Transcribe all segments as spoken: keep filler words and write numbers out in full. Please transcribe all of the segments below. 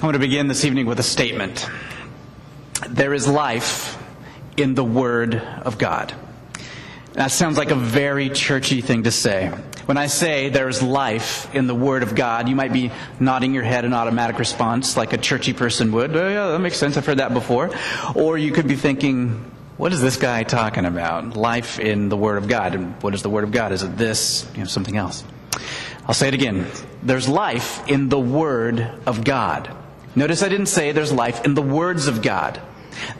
I want to begin this evening with a statement. There is life in the Word of God. That sounds like a very churchy thing to say. When I say there is life in the Word of God, you might be nodding your head in automatic response like a churchy person would. Oh, yeah, that makes sense. I've heard that before. Or you could be thinking, what is this guy talking about? Life in the Word of God. And what is the Word of God? Is it this? You know, something else. I'll say it again. There's life in the Word of God. Notice I didn't say there's life in the words of God.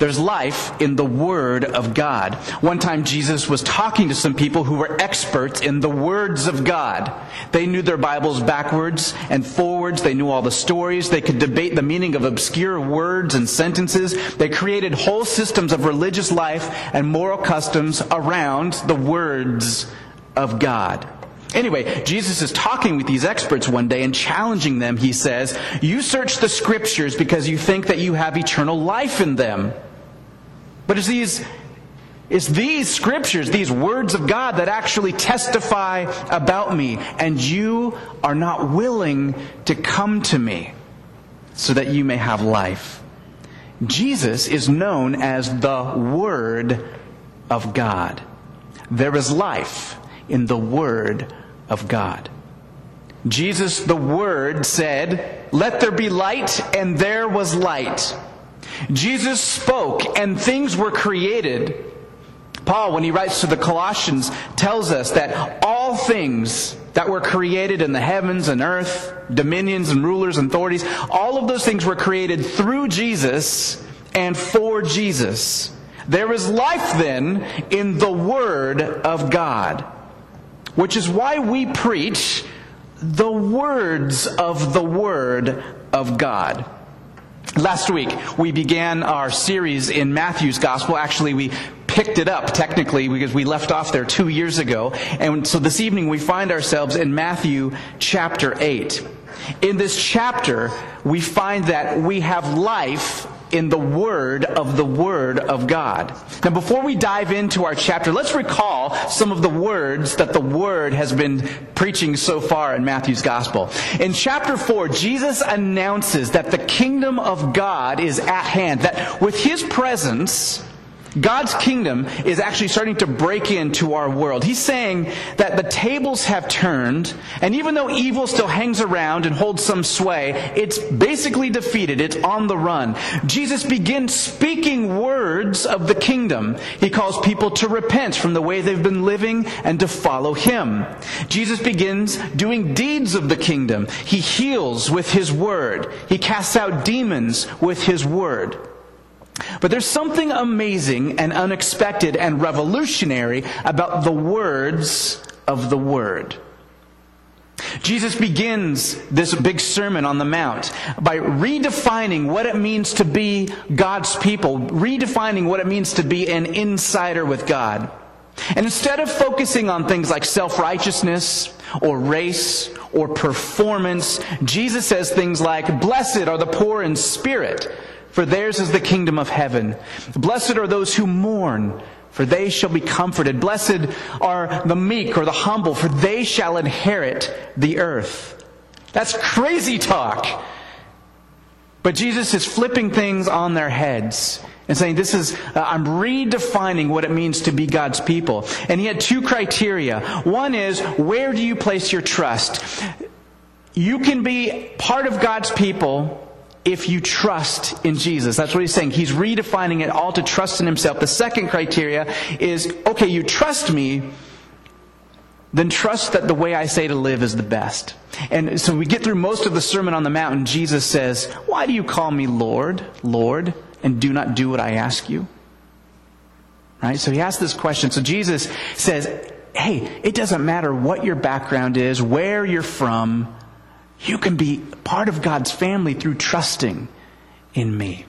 There's life in the Word of God. One time Jesus was talking to some people who were experts in the words of God. They knew their Bibles backwards and forwards. They knew all the stories. They could debate the meaning of obscure words and sentences. They created whole systems of religious life and moral customs around the words of God. Anyway, Jesus is talking with these experts one day and challenging them. He says, you search the scriptures because you think that you have eternal life in them. But it's these, it's these scriptures, these words of God that actually testify about me. And you are not willing to come to me so that you may have life. Jesus is known as the Word of God. There is life in the Word of God. Jesus, the Word, said, let there be light, and there was light. Jesus spoke, and things were created. Paul, when he writes to the Colossians, tells us that all things that were created in the heavens and earth, dominions and rulers and authorities, all of those things were created through Jesus and for Jesus. There is life, then, in the Word of God. Which is why we preach the words of the Word of God. Last week, we began our series in Matthew's Gospel. Actually, we picked it up, technically, because we left off there two years ago. And so this evening, we find ourselves in Matthew chapter eight. In this chapter, we find that we have life in the Word of the Word of God. Now, before we dive into our chapter, let's recall some of the words that the Word has been preaching so far in Matthew's Gospel. In chapter four, Jesus announces that the kingdom of God is at hand, that with His presence, God's kingdom is actually starting to break into our world. He's saying that the tables have turned, and even though evil still hangs around and holds some sway, it's basically defeated. It's on the run. Jesus begins speaking words of the kingdom. He calls people to repent from the way they've been living and to follow Him. Jesus begins doing deeds of the kingdom. He heals with His word. He casts out demons with His word. But there's something amazing and unexpected and revolutionary about the words of the Word. Jesus begins this big Sermon on the Mount by redefining what it means to be God's people, redefining what it means to be an insider with God. And instead of focusing on things like self-righteousness or race or performance, Jesus says things like, "Blessed are the poor in spirit, for theirs is the kingdom of heaven. Blessed are those who mourn, for they shall be comforted. Blessed are the meek or the humble, for they shall inherit the earth." That's crazy talk. But Jesus is flipping things on their heads and saying, this is, uh, I'm redefining what it means to be God's people. And He had two criteria. One is, where do you place your trust? You can be part of God's people if you trust in Jesus. That's what He's saying. He's redefining it all to trust in Himself. The second criteria is, okay, you trust me, then trust that the way I say to live is the best. And so we get through most of the Sermon on the Mount, and Jesus says, why do you call me Lord, Lord, and do not do what I ask you? Right? So He asked this question. So Jesus says, hey, it doesn't matter what your background is, where you're from, you can be part of God's family through trusting in me.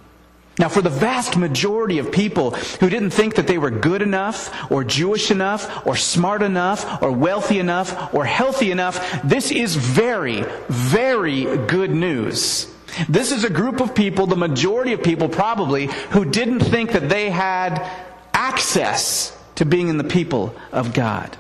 Now, for the vast majority of people who didn't think that they were good enough or Jewish enough or smart enough or wealthy enough or healthy enough, this is very, very good news. This is a group of people, the majority of people probably, who didn't think that they had access to being in the people of God.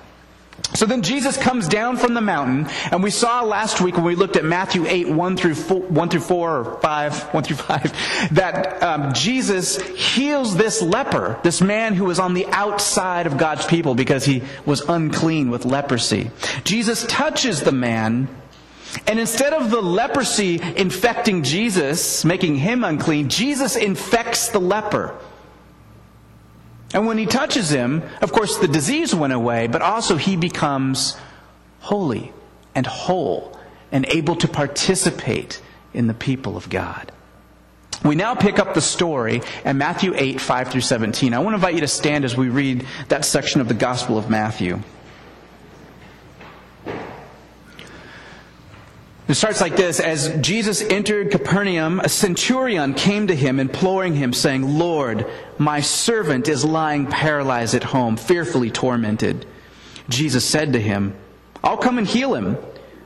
So then Jesus comes down from the mountain, and we saw last week when we looked at Matthew eight, one through four, or five, one through five, that um, Jesus heals this leper, this man who was on the outside of God's people because he was unclean with leprosy. Jesus touches the man, and instead of the leprosy infecting Jesus, making him unclean, Jesus infects the leper. And when he touches him, of course, the disease went away, but also he becomes holy and whole and able to participate in the people of God. We now pick up the story in Matthew eight, five through seventeen. I want to invite you to stand as we read that section of the Gospel of Matthew. It starts like this: as Jesus entered Capernaum, a centurion came to him, imploring him, saying, "Lord, my servant is lying paralyzed at home, fearfully tormented." Jesus said to him, "I'll come and heal him."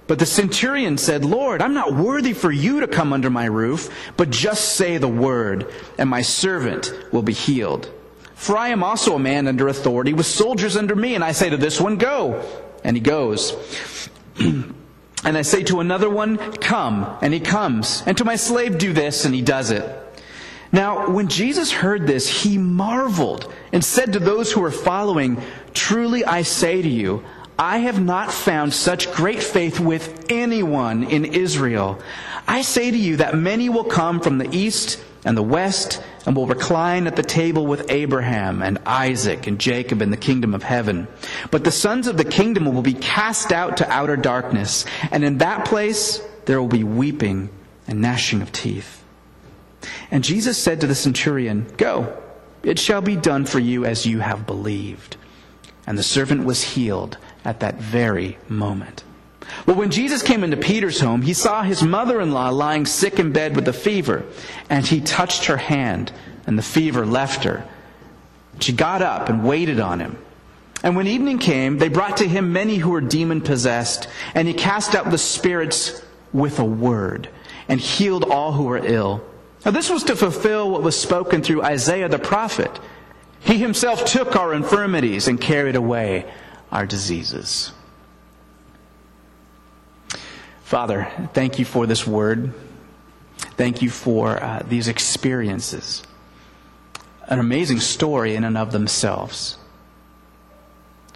But the centurion said, "Lord, I'm not worthy for you to come under my roof, but just say the word, and my servant will be healed. For I am also a man under authority, with soldiers under me, and I say to this one, 'Go,' and he goes. And I say to another one, 'Come,' and he comes. And to my slave, 'Do this,' and he does it." Now, when Jesus heard this, he marveled and said to those who were following, "Truly I say to you, I have not found such great faith with anyone in Israel. I say to you that many will come from the east and the west and will recline at the table with Abraham and Isaac and Jacob in the kingdom of heaven. But the sons of the kingdom will be cast out to outer darkness, and in that place there will be weeping and gnashing of teeth." And Jesus said to the centurion, "Go, it shall be done for you as you have believed." And the servant was healed at that very moment. Well, when Jesus came into Peter's home, he saw his mother-in-law lying sick in bed with a fever, and he touched her hand, and the fever left her. She got up and waited on him. And when evening came, they brought to him many who were demon-possessed, and he cast out the spirits with a word, and healed all who were ill. Now, this was to fulfill what was spoken through Isaiah the prophet. He himself took our infirmities and carried away our diseases. Father, thank you for this word. Thank you for uh, these experiences. An amazing story in and of themselves.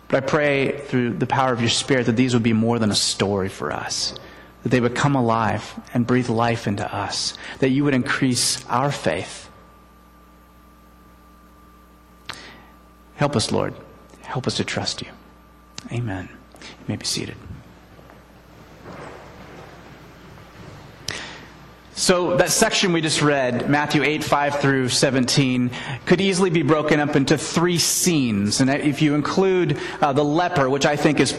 But I pray through the power of your Spirit that these would be more than a story for us, that they would come alive and breathe life into us, that you would increase our faith. Help us, Lord. Help us to trust you. Amen. You may be seated. So that section we just read, Matthew eight, five through seventeen, could easily be broken up into three scenes. And if you include uh, the leper, which I think is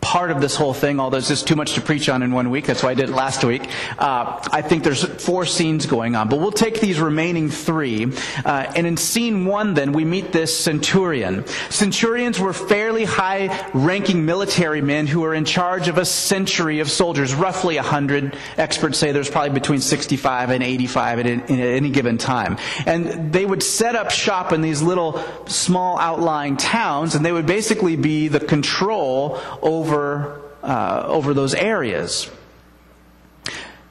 part of this whole thing, although it's just too much to preach on in one week, that's why I did it last week, uh, I think there's four scenes going on. But we'll take these remaining three. Uh, and in scene one, then, we meet this centurion. Centurions were fairly high-ranking military men who were in charge of a century of soldiers, roughly one hundred. Experts say there's probably between sixty-five and eighty-five at, in, at any given time. And they would set up shop in these little, small, outlying towns, and they would basically be the control over Over, uh, over those areas.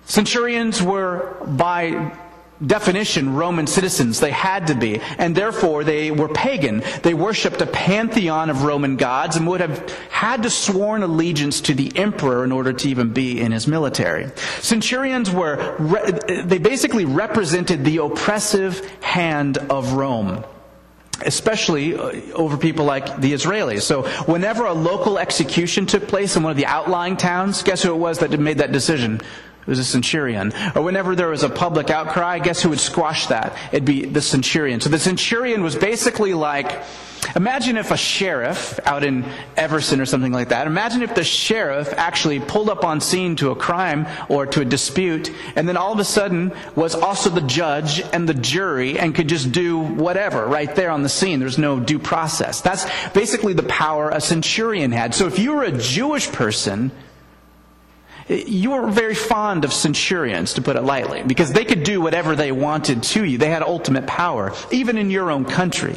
Centurions were, by definition, Roman citizens. They had to be, and therefore they were pagan. They worshipped a pantheon of Roman gods and would have had to sworn allegiance to the emperor in order to even be in his military. Centurions were, re- they basically represented the oppressive hand of Rome, especially over people like the Israelis. So whenever a local execution took place in one of the outlying towns, guess who it was that made that decision? It was a centurion. Or whenever there was a public outcry, guess who would squash that? It'd be the centurion. So the centurion was basically like, imagine if a sheriff out in Everson or something like that, imagine if the sheriff actually pulled up on scene to a crime or to a dispute, and then all of a sudden was also the judge and the jury and could just do whatever right there on the scene. There's no due process. That's basically the power a centurion had. So if you were a Jewish person, you were very fond of centurions, to put it lightly, because they could do whatever they wanted to you. They had ultimate power, even in your own country.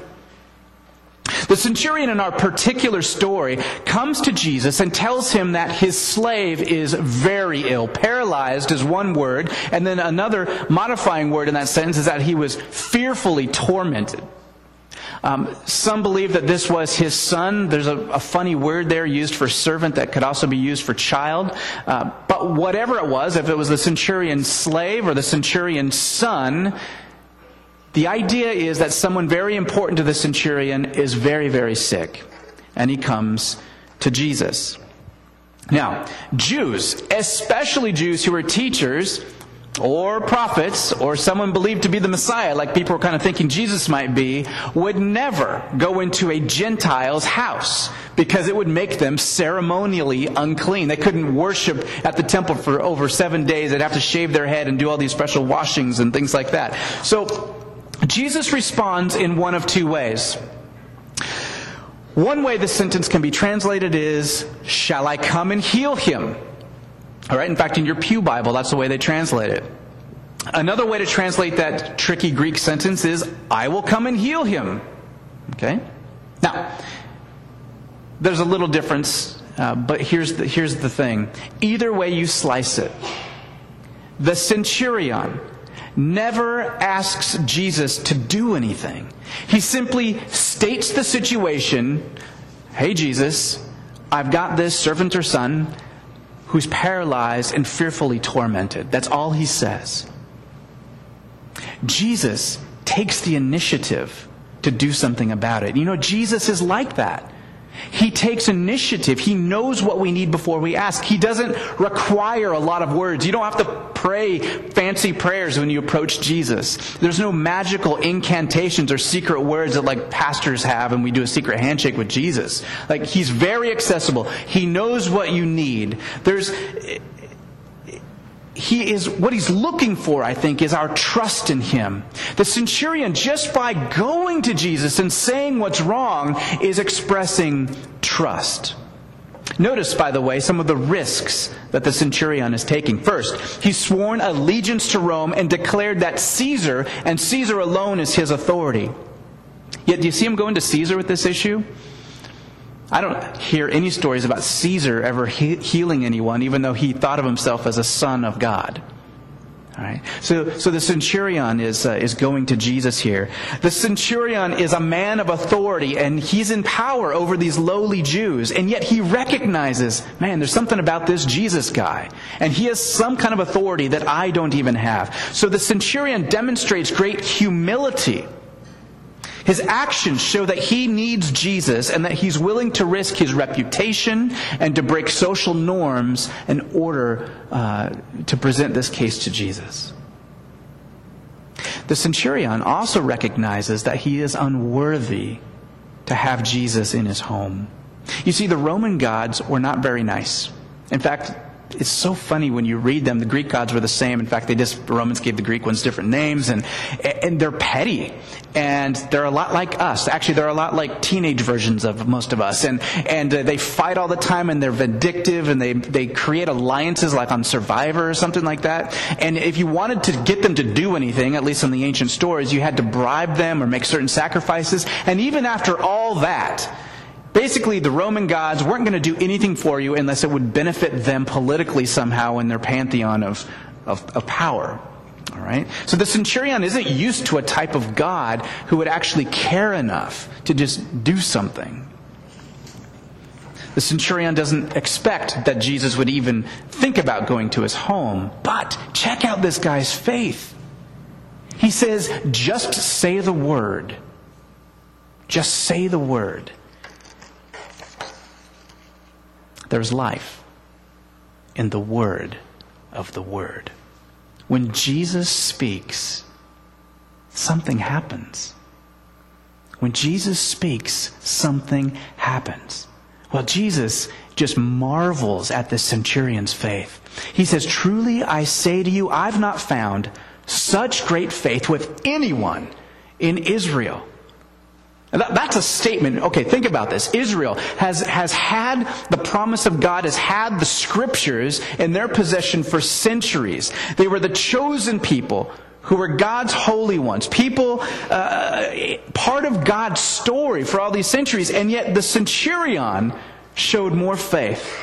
The centurion in our particular story comes to Jesus and tells him that his slave is very ill. Paralyzed is one word, and then another modifying word in that sentence is that he was fearfully tormented. Um, some believe that this was his son. There's a, a funny word there used for servant that could also be used for child. Uh, but whatever it was, if it was the centurion's slave or the centurion's son, the idea is that someone very important to the centurion is very, very sick. And he comes to Jesus. Now, Jews, especially Jews who are teachers or prophets, or someone believed to be the Messiah, like people were kind of thinking Jesus might be, would never go into a Gentile's house because it would make them ceremonially unclean. They couldn't worship at the temple for over seven days. They'd have to shave their head and do all these special washings and things like that. So Jesus responds in one of two ways. One way this sentence can be translated is, "Shall I come and heal him?" All right, in fact, in your Pew Bible, that's the way they translate it. Another way to translate that tricky Greek sentence is, "I will come and heal him." Okay? Now, there's a little difference, uh, but here's the, here's the thing. Either way you slice it, the centurion never asks Jesus to do anything. He simply states the situation, "Hey, Jesus, I've got this servant or son who's paralyzed and fearfully tormented." That's all he says. Jesus takes the initiative to do something about it. You know, Jesus is like that. He takes initiative. He knows what we need before we ask. He doesn't require a lot of words. You don't have to pray fancy prayers when you approach Jesus. There's no magical incantations or secret words that like pastors have and we do a secret handshake with Jesus. Like, he's very accessible. He knows what you need. There's... He is, what he's looking for, I think, is our trust in him. The centurion, just by going to Jesus and saying what's wrong, is expressing trust. Notice, by the way, some of the risks that the centurion is taking. First, he's sworn allegiance to Rome and declared that Caesar, and Caesar alone, is his authority. Yet, do you see him going to Caesar with this issue? I don't hear any stories about Caesar ever he- healing anyone, even though he thought of himself as a son of God. All right. So, so the centurion is uh, is going to Jesus here. The centurion is a man of authority, and he's in power over these lowly Jews. And yet he recognizes, man, there's something about this Jesus guy. And he has some kind of authority that I don't even have. So the centurion demonstrates great humility. His actions show that he needs Jesus and that he's willing to risk his reputation and to break social norms in order uh, to present this case to Jesus. The centurion also recognizes that he is unworthy to have Jesus in his home. You see, the Roman gods were not very nice. In fact, it's so funny when you read them. The Greek gods were the same. In fact, they just the Romans gave the Greek ones different names, and and they're petty, and they're a lot like us. Actually, they're a lot like teenage versions of most of us, and and uh, they fight all the time, and they're vindictive, and they they create alliances like on Survivor or something like that. And if you wanted to get them to do anything, at least in the ancient stories, you had to bribe them or make certain sacrifices. And even after all that, basically, the Roman gods weren't going to do anything for you unless it would benefit them politically somehow in their pantheon of, of, of power. All right? So the centurion isn't used to a type of God who would actually care enough to just do something. The centurion doesn't expect that Jesus would even think about going to his home. But check out this guy's faith. He says, just say the word. Just say the word. There's life in the word of the word. When Jesus speaks, something happens. When Jesus speaks, something happens. Well, Jesus just marvels at the centurion's faith. He says, "Truly I say to you, I've not found such great faith with anyone in Israel." That's a statement. Okay, think about this. Israel has, has had the promise of God, has had the scriptures in their possession for centuries. They were the chosen people who were God's holy ones, people, uh, part of God's story for all these centuries, and yet the centurion showed more faith.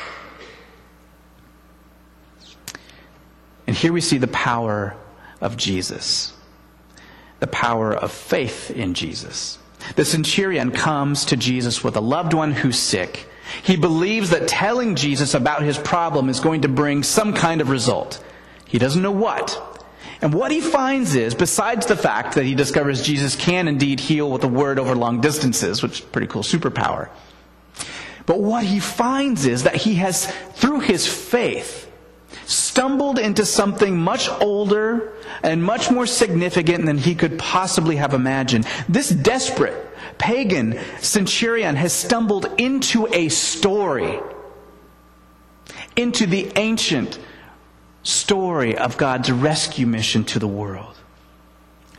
And here we see the power of Jesus, the power of faith in Jesus. The centurion comes to Jesus with a loved one who's sick. He believes that telling Jesus about his problem is going to bring some kind of result. He doesn't know what. And what he finds is, besides the fact that he discovers Jesus can indeed heal with a word over long distances, which is a pretty cool superpower, but what he finds is that he has, through his faith, stumbled into something much older and much more significant than he could possibly have imagined. This desperate pagan centurion has stumbled into a story, into the ancient story of God's rescue mission to the world.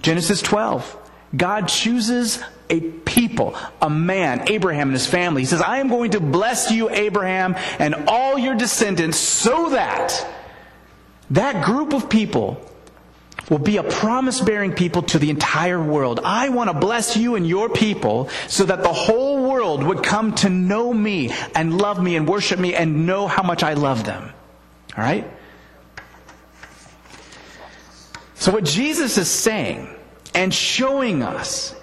Genesis twelve, God chooses a people, a man, Abraham and his family. He says, I am going to bless you, Abraham, and all your descendants, so that that group of people will be a promise-bearing people to the entire world. I want to bless you and your people so that the whole world would come to know me and love me and worship me and know how much I love them. All right? So what Jesus is saying and showing us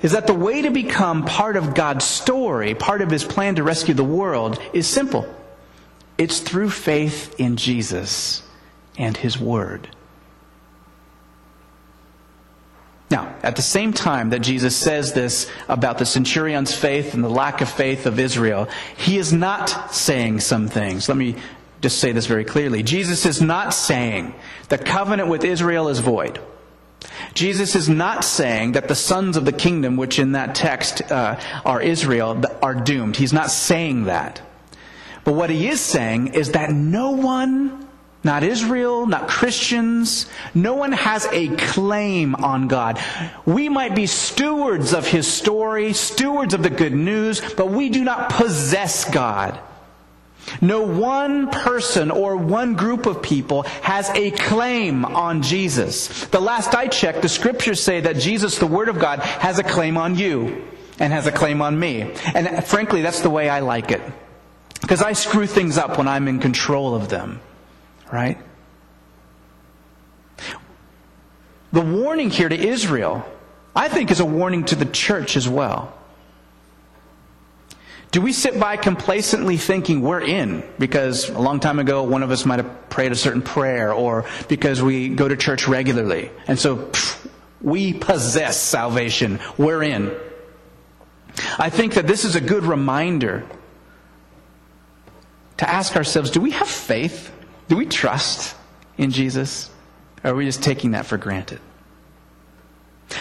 is that the way to become part of God's story, part of his plan to rescue the world, is simple. It's through faith in Jesus and his word. Now, at the same time that Jesus says this about the centurion's faith and the lack of faith of Israel, he is not saying some things. Let me just say this very clearly. Jesus is not saying the covenant with Israel is void. Jesus is not saying that the sons of the kingdom, which in that text uh, are Israel, are doomed. He's not saying that. But what he is saying is that no one, not Israel, not Christians, no one has a claim on God. We might be stewards of his story, stewards of the good news, but we do not possess God. No one person or one group of people has a claim on Jesus. The last I checked, the scriptures say that Jesus, the Word of God, has a claim on you and has a claim on me. And frankly, that's the way I like it, because I screw things up when I'm in control of them, right? The warning here to Israel, I think, is a warning to the church as well. Do we sit by complacently thinking we're in because a long time ago one of us might have prayed a certain prayer, or because we go to church regularly, and so pff, we possess salvation, we're in? I think that this is a good reminder to ask ourselves, do we have faith? Do we trust in Jesus? Or are we just taking that for granted?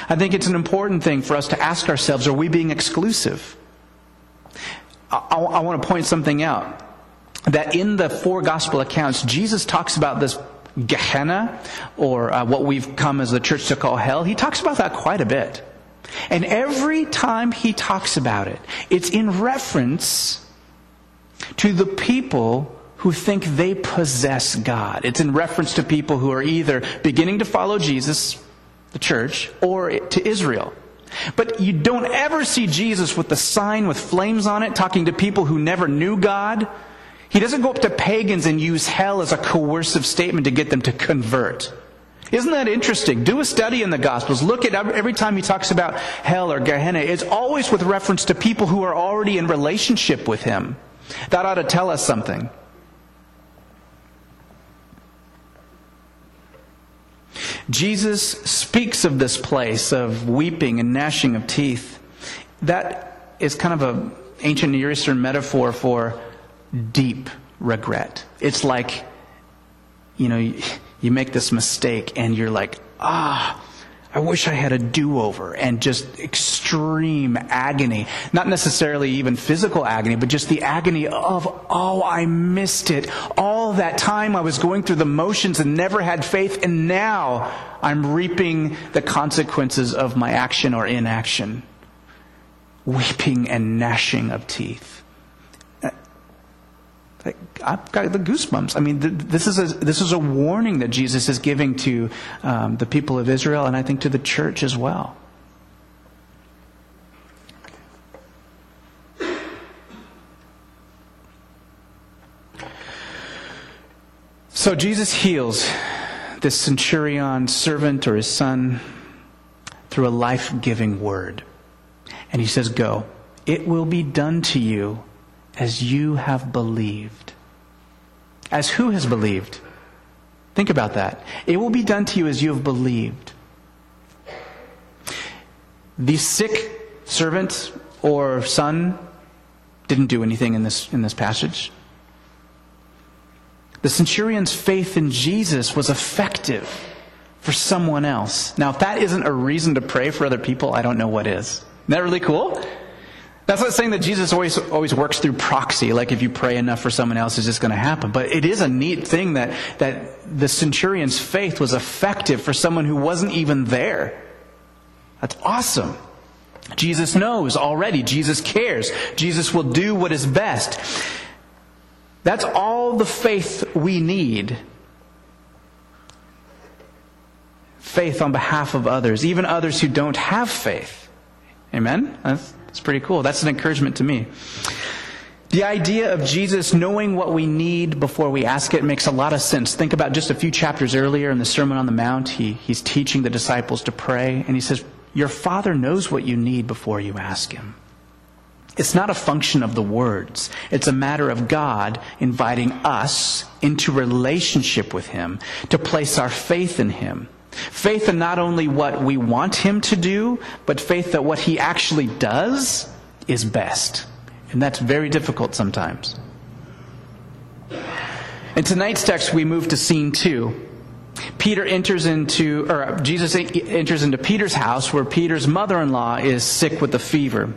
I think it's an important thing for us to ask ourselves, are we being exclusive? I want to point something out, that in the four gospel accounts, Jesus talks about this Gehenna, or uh, what we've come as the church to call hell. He talks about that quite a bit. And every time he talks about it, it's in reference to the people who think they possess God. It's in reference to people who are either beginning to follow Jesus, the church, or to Israel. But you don't ever see Jesus with the sign with flames on it talking to people who never knew God. He doesn't go up to pagans and use hell as a coercive statement to get them to convert. Isn't that interesting? Do a study in the Gospels. Look at every time he talks about hell or Gehenna. It's always with reference to people who are already in relationship with him. That ought to tell us something. Jesus speaks of this place of weeping and gnashing of teeth. That is kind of an ancient Near Eastern metaphor for deep regret. It's like, you know, you make this mistake and you're like, ah, I wish I had a do-over, and just extreme agony. Not necessarily even physical agony, but just the agony of, oh, I missed it. All that time I was going through the motions and never had faith, and now I'm reaping the consequences of my action or inaction. Weeping and gnashing of teeth. Like, I've got the goosebumps. I mean, th this is a this is a warning that Jesus is giving to um, the people of Israel, and I think to the church as well. So Jesus heals this centurion servant or his son through a life-giving word. And he says, "Go. It will be done to you as you have believed." As who has believed? Think about that. It will be done to you as you have believed. The sick servant or son didn't do anything in this, in this passage. The centurion's faith in Jesus was effective for someone else. Now, if that isn't a reason to pray for other people, I don't know what is. Isn't that really cool? That's not saying that Jesus always always works through proxy, like if you pray enough for someone else, it's just going to happen. But it is a neat thing that, that the centurion's faith was effective for someone who wasn't even there. That's awesome. Jesus knows already. Jesus cares. Jesus will do what is best. That's all the faith we need. Faith on behalf of others, even others who don't have faith. Amen? That's, that's pretty cool. That's an encouragement to me. The idea of Jesus knowing what we need before we ask it makes a lot of sense. Think about just a few chapters earlier in the Sermon on the Mount. He, he's teaching the disciples to pray, and he says, "Your Father knows what you need before you ask Him." It's not a function of the words. It's a matter of God inviting us into relationship with Him to place our faith in Him. Faith in not only what we want Him to do, but faith that what He actually does is best. And that's very difficult sometimes. In tonight's text, we move to scene two. Peter enters into, or Jesus enters into Peter's house, where Peter's mother-in-law is sick with a fever.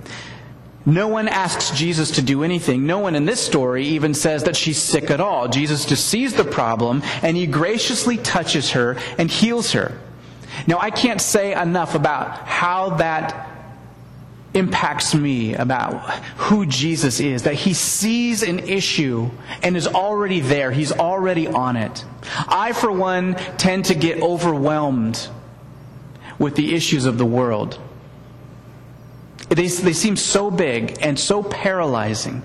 No one asks Jesus to do anything. No one in this story even says that she's sick at all. Jesus just sees the problem, and He graciously touches her and heals her. Now, I can't say enough about how that impacts me, about who Jesus is, that He sees an issue and is already there. He's already on it. I, for one, tend to get overwhelmed with the issues of the world. They, they seem so big and so paralyzing.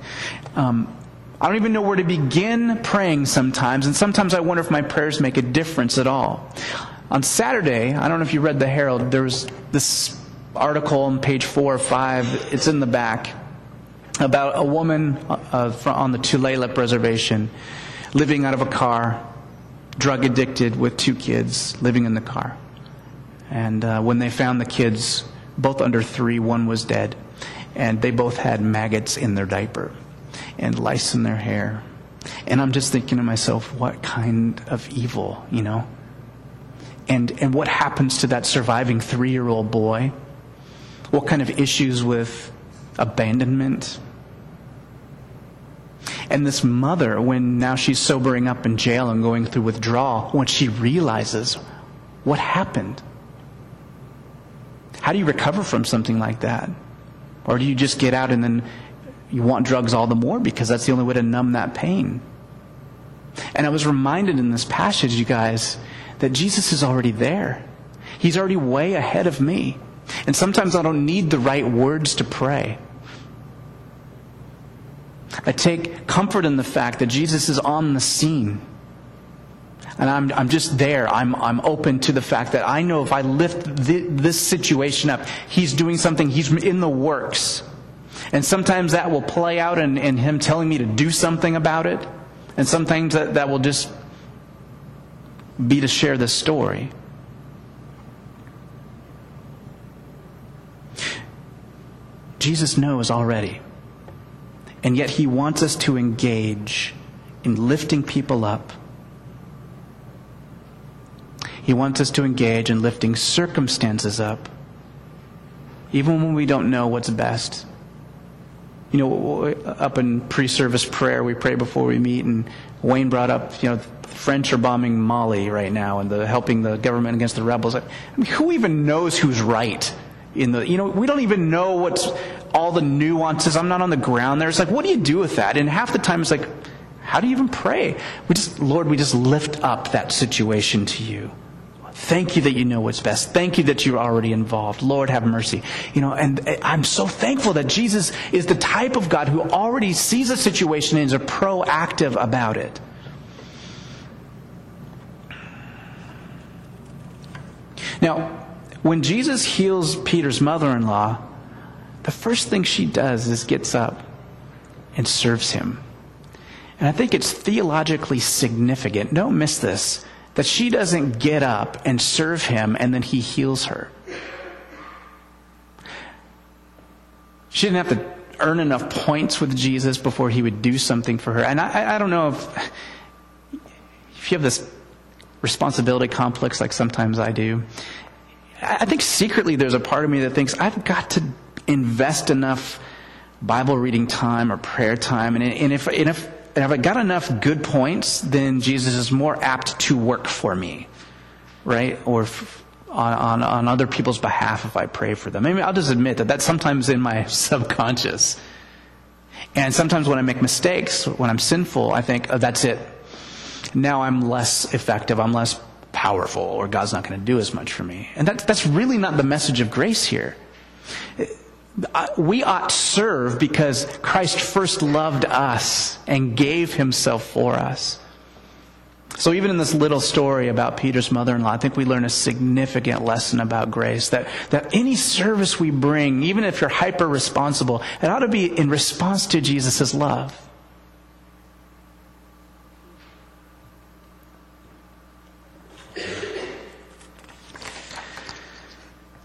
Um, I don't even know where to begin praying sometimes, and sometimes I wonder if my prayers make a difference at all. On Saturday, I don't know if you read the Herald, there was this article on page four or five, it's in the back, about a woman uh, on the Tulalip Reservation living out of a car, drug addicted with two kids, living in the car. And uh, when they found the kids, both under three, one was dead, and they both had maggots in their diaper and lice in their hair. And I'm just thinking to myself, what kind of evil, you know? And and what happens to that surviving three-year-old boy? What kind of issues with abandonment? And this mother, when now she's sobering up in jail and going through withdrawal, when she realizes what happened. How do you recover from something like that? Or do you just get out and then you want drugs all the more because that's the only way to numb that pain? And I was reminded in this passage, you guys, that Jesus is already there. He's already way ahead of me. And sometimes I don't need the right words to pray. I take comfort in the fact that Jesus is on the scene. And I'm, I'm just there. I'm, I'm open to the fact that I know if I lift th this situation up, He's doing something. He's in the works. And sometimes that will play out in, in Him telling me to do something about it. And sometimes that, that will just be to share this story. Jesus knows already. And yet He wants us to engage in lifting people up. He wants us to engage in lifting circumstances up, even when we don't know what's best. You know, up in pre-service prayer, we pray before we meet, and Wayne brought up, you know, the French are bombing Mali right now, and the, helping the government against the rebels. I mean, who even knows who's right? In the, you know, we don't even know what's all the nuances. I'm not on the ground there. It's like, what do you do with that? And half the time, it's like, How do you even pray? We just, Lord, we just lift up that situation to you. Thank you that you know what's best. Thank you that you're already involved. Lord, have mercy. You know, and I'm so thankful that Jesus is the type of God who already sees a situation and is proactive about it. Now, when Jesus heals Peter's mother-in-law, the first thing she does is gets up and serves him. And I think it's theologically significant. Don't miss this. That she doesn't get up and serve him and then he heals her. She didn't have to earn enough points with Jesus before he would do something for her. And I, I don't know if, if you have this responsibility complex like sometimes I do. I think secretly there's a part of me that thinks I've got to invest enough Bible reading time or prayer time. And, and if, and if, And if I got enough good points, then Jesus is more apt to work for me, right? Or f- on, on, on other people's behalf if I pray for them. Maybe I'll just admit that that's sometimes in my subconscious. And sometimes when I make mistakes, when I'm sinful, I think, oh, that's it. Now I'm less effective, I'm less powerful, or God's not going to do as much for me. And that's, that's really not the message of grace here. It, We ought to serve because Christ first loved us and gave himself for us. So even in this little story about Peter's mother-in-law, I think we learn a significant lesson about grace. That, that any service we bring, even if you're hyper-responsible, it ought to be in response to Jesus' love.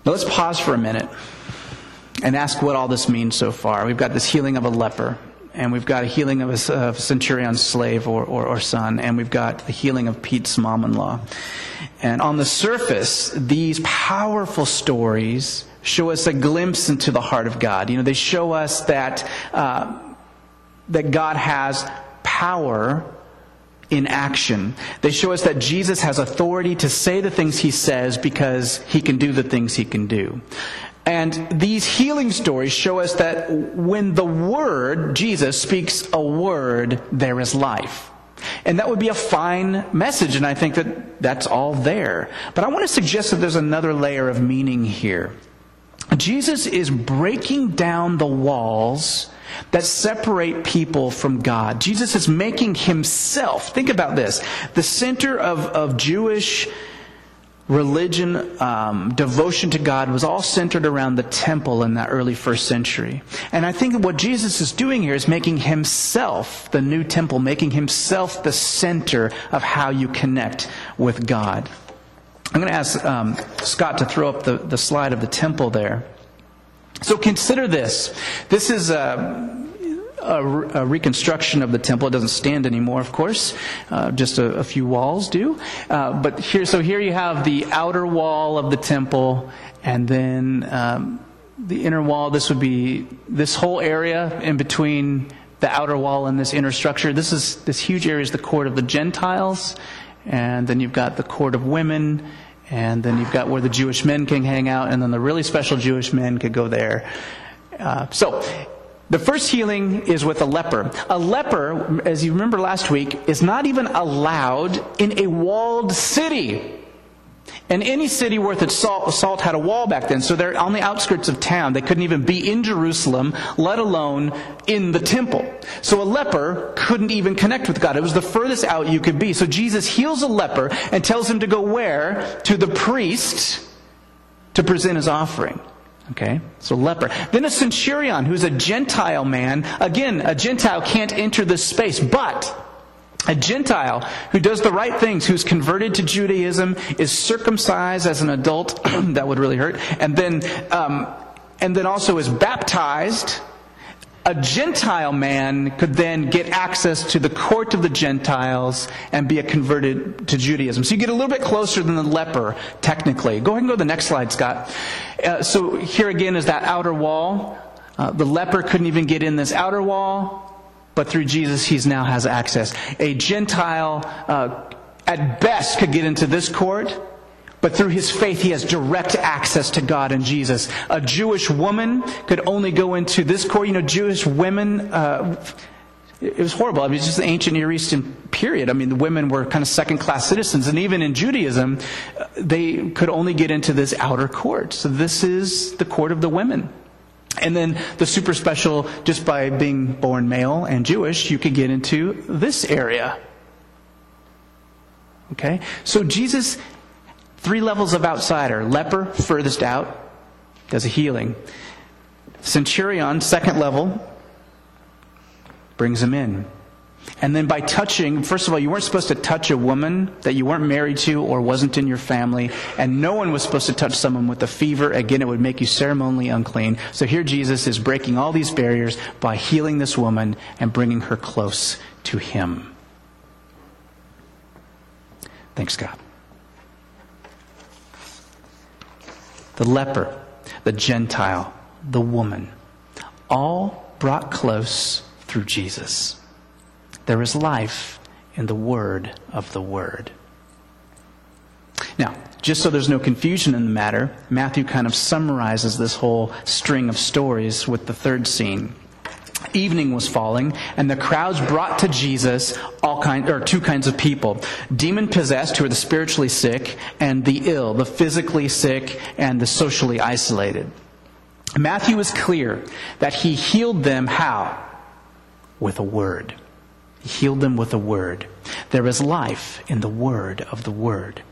Now let's pause for a minute and ask what all this means so far. We've got this healing of a leper, and we've got a healing of a, of a centurion's slave or, or, or son, and we've got the healing of Pete's mom-in-law. And on the surface, these powerful stories show us a glimpse into the heart of God. You know, they show us that uh, that God has power in action. They show us that Jesus has authority to say the things he says because he can do the things he can do. And these healing stories show us that when the Word, Jesus, speaks a word, there is life. And that would be a fine message, and I think that that's all there. But I want to suggest that there's another layer of meaning here. Jesus is breaking down the walls that separate people from God. Jesus is making himself, think about this, the center of, of Jewish religion, um, devotion to God was all centered around the temple in that early first century. And I think what Jesus is doing here is making himself the new temple, making himself the center of how you connect with God. I'm going to ask um, Scott to throw up the, the slide of the temple there. So consider this. This is a, a, a reconstruction of the temple. It doesn't stand anymore, of course. Uh, just a, a few walls do. Uh, but here, so here you have the outer wall of the temple, and then um, the inner wall. This would be this whole area in between the outer wall and this inner structure. This is this huge area is the court of the Gentiles, and then you've got the court of women. And then you've got where the Jewish men can hang out, and then the really special Jewish men could go there. Uh, so, the first healing is with a leper. A leper, as you remember last week, is not even allowed in a walled city. And any city worth its salt, salt had a wall back then, so they're on the outskirts of town. They couldn't even be in Jerusalem, let alone in the temple. So a leper couldn't even connect with God. It was the furthest out you could be. So Jesus heals a leper and tells him to go where? To the priest to present his offering. Okay, so leper. Then a centurion, who's a Gentile man. Again, a Gentile can't enter this space, but a Gentile who does the right things, who's converted to Judaism, is circumcised as an adult, that would really hurt, and then um, and then also is baptized, a Gentile man could then get access to the court of the Gentiles and be a converted to Judaism. So you get a little bit closer than the leper, technically. Go ahead and go to the next slide, Scott. Uh, so here again is that outer wall. Uh, the leper couldn't even get in this outer wall. But through Jesus, he now has access. A Gentile, uh, at best, could get into this court, but through his faith, he has direct access to God and Jesus. A Jewish woman could only go into this court. You know, Jewish women, uh, it was horrible. I mean, it's just the ancient Near Eastern period. I mean, the women were kind of second-class citizens. And even in Judaism, they could only get into this outer court. So this is the court of the women. And then the super special, just by being born male and Jewish, you could get into this area. Okay? So Jesus, three levels of outsider. Leper, furthest out, does a healing. Centurion, second level, brings him in. And then by touching, first of all, you weren't supposed to touch a woman that you weren't married to or wasn't in your family. And no one was supposed to touch someone with a fever. Again, it would make you ceremonially unclean. So here Jesus is breaking all these barriers by healing this woman and bringing her close to him. Thanks, God. The leper, the Gentile, the woman, all brought close through Jesus. There is life in the word of the word. Now, just so there's no confusion in the matter, Matthew kind of summarizes this whole string of stories with the third scene. Evening was falling, and the crowds brought to Jesus all kind, or two kinds of people. Demon-possessed, who are the spiritually sick, and the ill, the physically sick, and the socially isolated. Matthew is clear that he healed them how? With a word. He healed them with a word. There is life in the word of the word.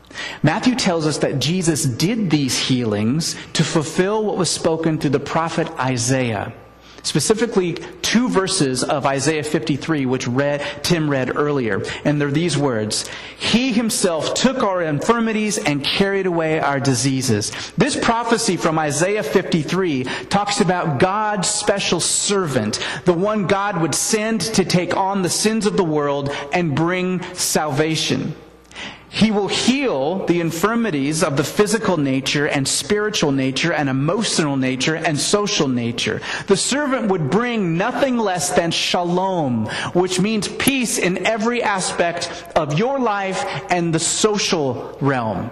Matthew tells us that Jesus did these healings to fulfill what was spoken through the prophet Isaiah. Specifically, two verses of Isaiah fifty-three, which read, Tim read earlier. And they're these words, He himself took our infirmities and carried away our diseases. This prophecy from Isaiah fifty-three talks about God's special servant, the one God would send to take on the sins of the world and bring salvation. He will heal the infirmities of the physical nature and spiritual nature and emotional nature and social nature. The servant would bring nothing less than shalom, which means peace in every aspect of your life and the social realm.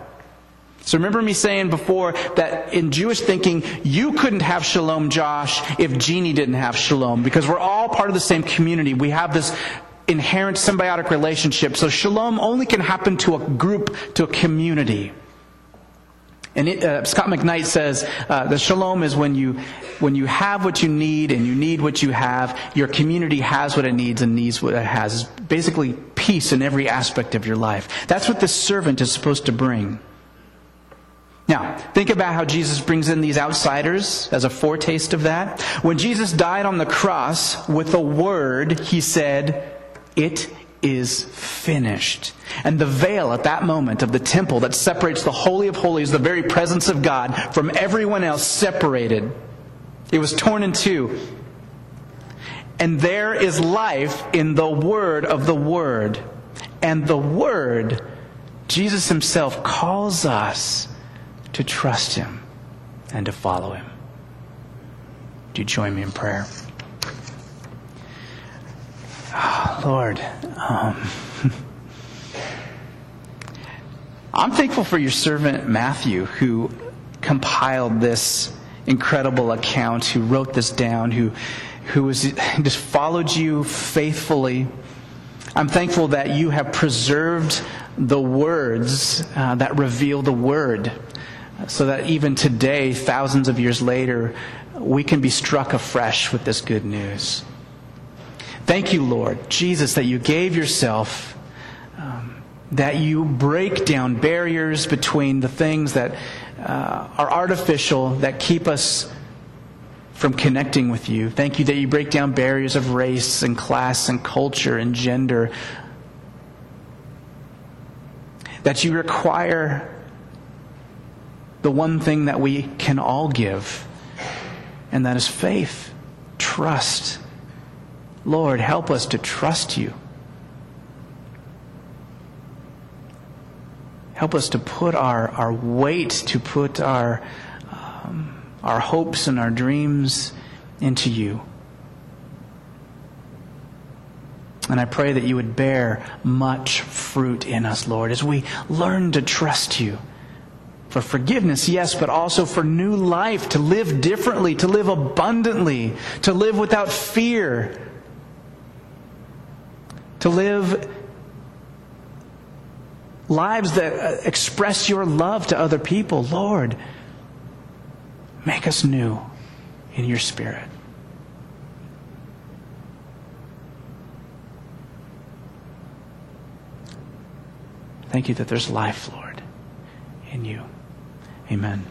So remember me saying before that in Jewish thinking, you couldn't have shalom, Josh, if Jeannie didn't have shalom, because we're all part of the same community. We have this inherent symbiotic relationship. So shalom only can happen to a group, to a community. And it, uh, Scott McKnight says uh, the shalom is when you when you have what you need and you need what you have. Your community has what it needs and needs what it has. It's basically peace in every aspect of your life. That's what this servant is supposed to bring. Now, think about how Jesus brings in these outsiders as a foretaste of that. When Jesus died on the cross, with a word, he said, It is finished. And the veil at that moment of the temple that separates the Holy of Holies, the very presence of God, from everyone else separated. It was torn in two. And there is life in the word of the word. And the word, Jesus himself calls us to trust him and to follow him. Do you join me in prayer? Oh, Lord, um, I'm thankful for your servant Matthew, who compiled this incredible account, who wrote this down, who who was, just followed you faithfully. I'm thankful that you have preserved the words uh, that reveal the word, so that even today, thousands of years later, we can be struck afresh with this good news. Thank you, Lord Jesus, that you gave yourself, um, that you break down barriers between the things that uh, are artificial, that keep us from connecting with you. Thank you that you break down barriers of race and class and culture and gender. That you require the one thing that we can all give, and that is faith, trust. Lord, help us to trust you. Help us to put our, our weight, to put our, um, our hopes and our dreams into you. And I pray that you would bear much fruit in us, Lord, as we learn to trust you. For forgiveness, yes, but also for new life, to live differently, to live abundantly, to live without fear. to live lives that express your love to other people. Lord, make us new in your Spirit. Thank you that there's life, Lord, in you. Amen.